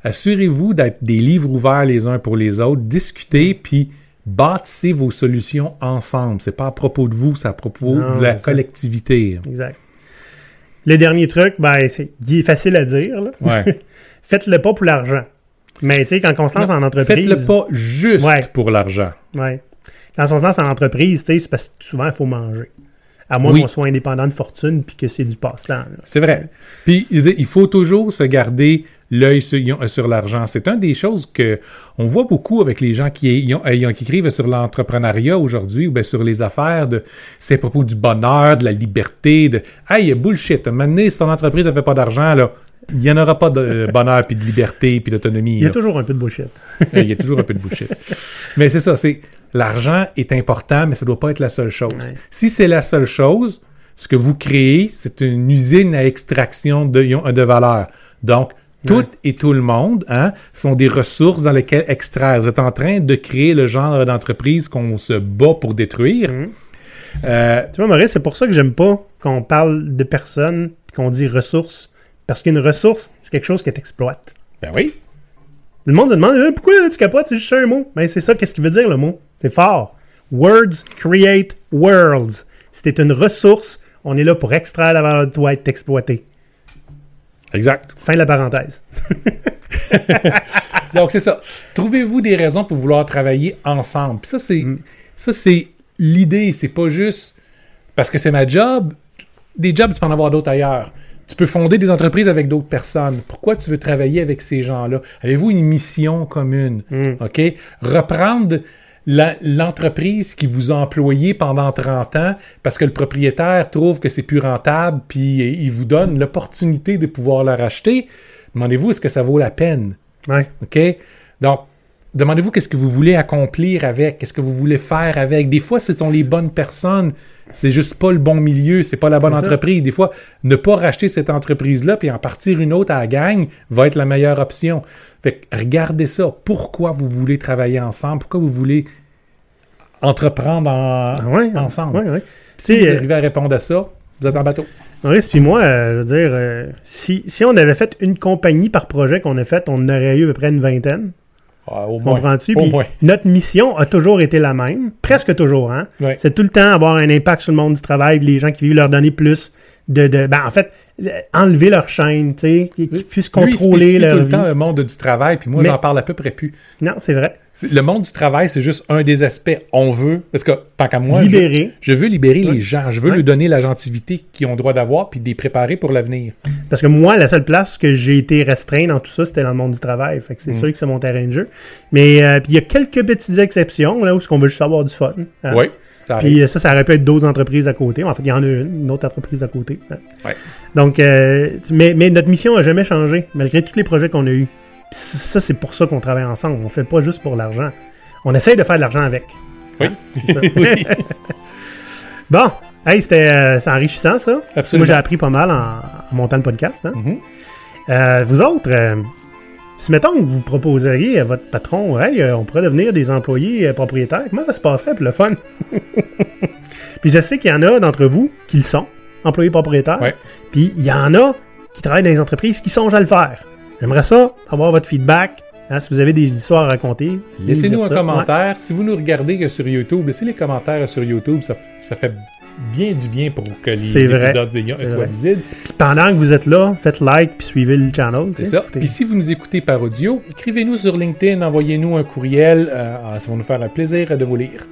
Assurez-vous d'être des livres ouverts les uns pour les autres. Discutez, puis bâtissez vos solutions ensemble. C'est pas à propos de vous, c'est à propos de la collectivité. Exact. Le dernier truc, il est facile à dire, là. Ouais. Faites-le pas pour l'argent. Mais tu sais, quand on se lance en entreprise... Faites-le pas juste pour l'argent. Oui. Quand on se lance en entreprise, tu sais, c'est parce que souvent, il faut manger. À moins qu'on soit indépendant de fortune puis que c'est du passe-temps. Là. C'est vrai. Puis, il faut toujours se garder l'œil sur l'argent. C'est une des choses qu'on voit beaucoup avec les gens qui écrivent sur l'entrepreneuriat aujourd'hui ou bien sur les affaires. C'est à propos du bonheur, de la liberté, de « Hey, bullshit, maintenant, si ton entreprise ne fait pas d'argent, là... » Il n'y en aura pas de bonheur, puis de liberté, puis d'autonomie. Il y a toujours un peu de bullshit. Il y a toujours un peu de bullshit. Mais c'est ça, l'argent est important, mais ça ne doit pas être la seule chose. Ouais. Si c'est la seule chose, ce que vous créez, c'est une usine à extraction de valeur. Donc, tout et tout le monde sont des ressources dans lesquelles extraire. Vous êtes en train de créer le genre d'entreprise qu'on se bat pour détruire. Tu vois, Maurice, c'est pour ça que j'aime pas qu'on parle de personnes, qu'on dit ressources. Parce qu'une ressource, c'est quelque chose que tu exploites. Ben oui. Le monde te demande pourquoi tu capotes, c'est juste un mot. Ben c'est ça, qu'est-ce qu'il veut dire le mot? C'est fort. Words create worlds. Si t'es une ressource, on est là pour extraire la valeur de toi et t'exploiter. Exact. Fin de la parenthèse. Donc c'est ça. Trouvez-vous des raisons pour vouloir travailler ensemble. Puis ça, c'est l'idée. C'est pas juste parce que c'est ma job. Des jobs, tu peux en avoir d'autres ailleurs. Tu peux fonder des entreprises avec d'autres personnes. Pourquoi tu veux travailler avec ces gens-là? Avez-vous une mission commune? OK? Reprendre l'entreprise qui vous a employé pendant 30 ans parce que le propriétaire trouve que c'est plus rentable puis il vous donne l'opportunité de pouvoir la racheter. Demandez-vous, est-ce que ça vaut la peine? Ouais. OK? Donc, demandez-vous qu'est-ce que vous voulez accomplir avec, qu'est-ce que vous voulez faire avec. Des fois, ce sont les bonnes personnes, c'est juste pas le bon milieu, c'est pas la bonne entreprise. Des fois, ne pas racheter cette entreprise-là puis en partir une autre à la gang va être la meilleure option. Fait que regardez ça. Pourquoi vous voulez travailler ensemble? Pourquoi vous voulez entreprendre ensemble? Oui, oui. Si vous arrivez à répondre à ça, vous êtes en bateau. Maurice, puis moi, je veux dire, si on avait fait une compagnie par projet qu'on a fait, on aurait eu à peu près une vingtaine. Ah, au moins. Comprends-tu? Puis notre mission a toujours été la même, presque toujours. Hein? Ouais. C'est tout le temps avoir un impact sur le monde du travail, les gens qui vivent leur donner plus en fait, enlever leur chaîne, tu sais, qu'ils puissent contrôler leur vie. Tout le temps le monde du travail, puis moi, j'en parle à peu près plus. Non, c'est vrai. Le monde du travail, c'est juste un des aspects. On veut, parce que tant qu'à moi, je veux libérer les gens. Je veux leur donner la gentilité qu'ils ont droit d'avoir, puis les préparer pour l'avenir. Parce que moi, la seule place que j'ai été restreint dans tout ça, c'était dans le monde du travail. Fait que c'est sûr que c'est mon terrain de jeu. Mais puis il y a quelques petites exceptions, là, où on veut juste avoir du fun. Hein? Oui. Puis ça aurait pu être d'autres entreprises à côté. En fait, il y en a une autre entreprise à côté. Ouais. Donc, mais notre mission n'a jamais changé, malgré tous les projets qu'on a eus. Puis ça, c'est pour ça qu'on travaille ensemble. On ne fait pas juste pour l'argent. On essaye de faire de l'argent avec. Oui. Hein? Oui. Bon, hey, c'est enrichissant, ça. Absolument. Moi, j'ai appris pas mal en montant le podcast. Hein? Mm-hmm. Vous autres, si mettons que vous proposeriez à votre patron, hey, on pourrait devenir des employés propriétaires, comment ça se passerait pour le fun? Puis je sais qu'il y en a d'entre vous qui le sont, employés propriétaires. Ouais. Puis il y en a qui travaillent dans les entreprises qui songent à le faire. J'aimerais ça, avoir votre feedback. Hein, si vous avez des histoires à raconter, laissez-nous un commentaire. Ouais. Si vous nous regardez que sur YouTube, laissez les commentaires sur YouTube. Ça fait bien du bien pour que les épisodes soient visibles. Puis pendant que vous êtes là, faites like puis suivez le channel. C'est ça. Puis si vous nous écoutez par audio, écrivez-nous sur LinkedIn, envoyez-nous un courriel. Ça va nous faire un plaisir de vous lire.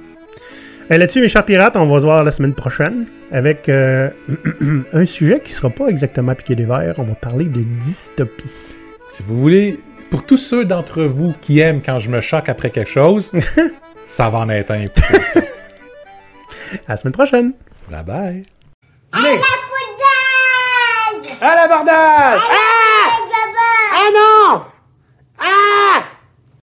Là-dessus, mes chers pirates, on va se voir la semaine prochaine avec un sujet qui ne sera pas exactement piqué des verres. On va parler de dystopie. Si vous voulez, pour tous ceux d'entre vous qui aiment quand je me choque après quelque chose, ça va en être un peu. À la semaine prochaine. Bye bye. À l'abordage! À l'abordage!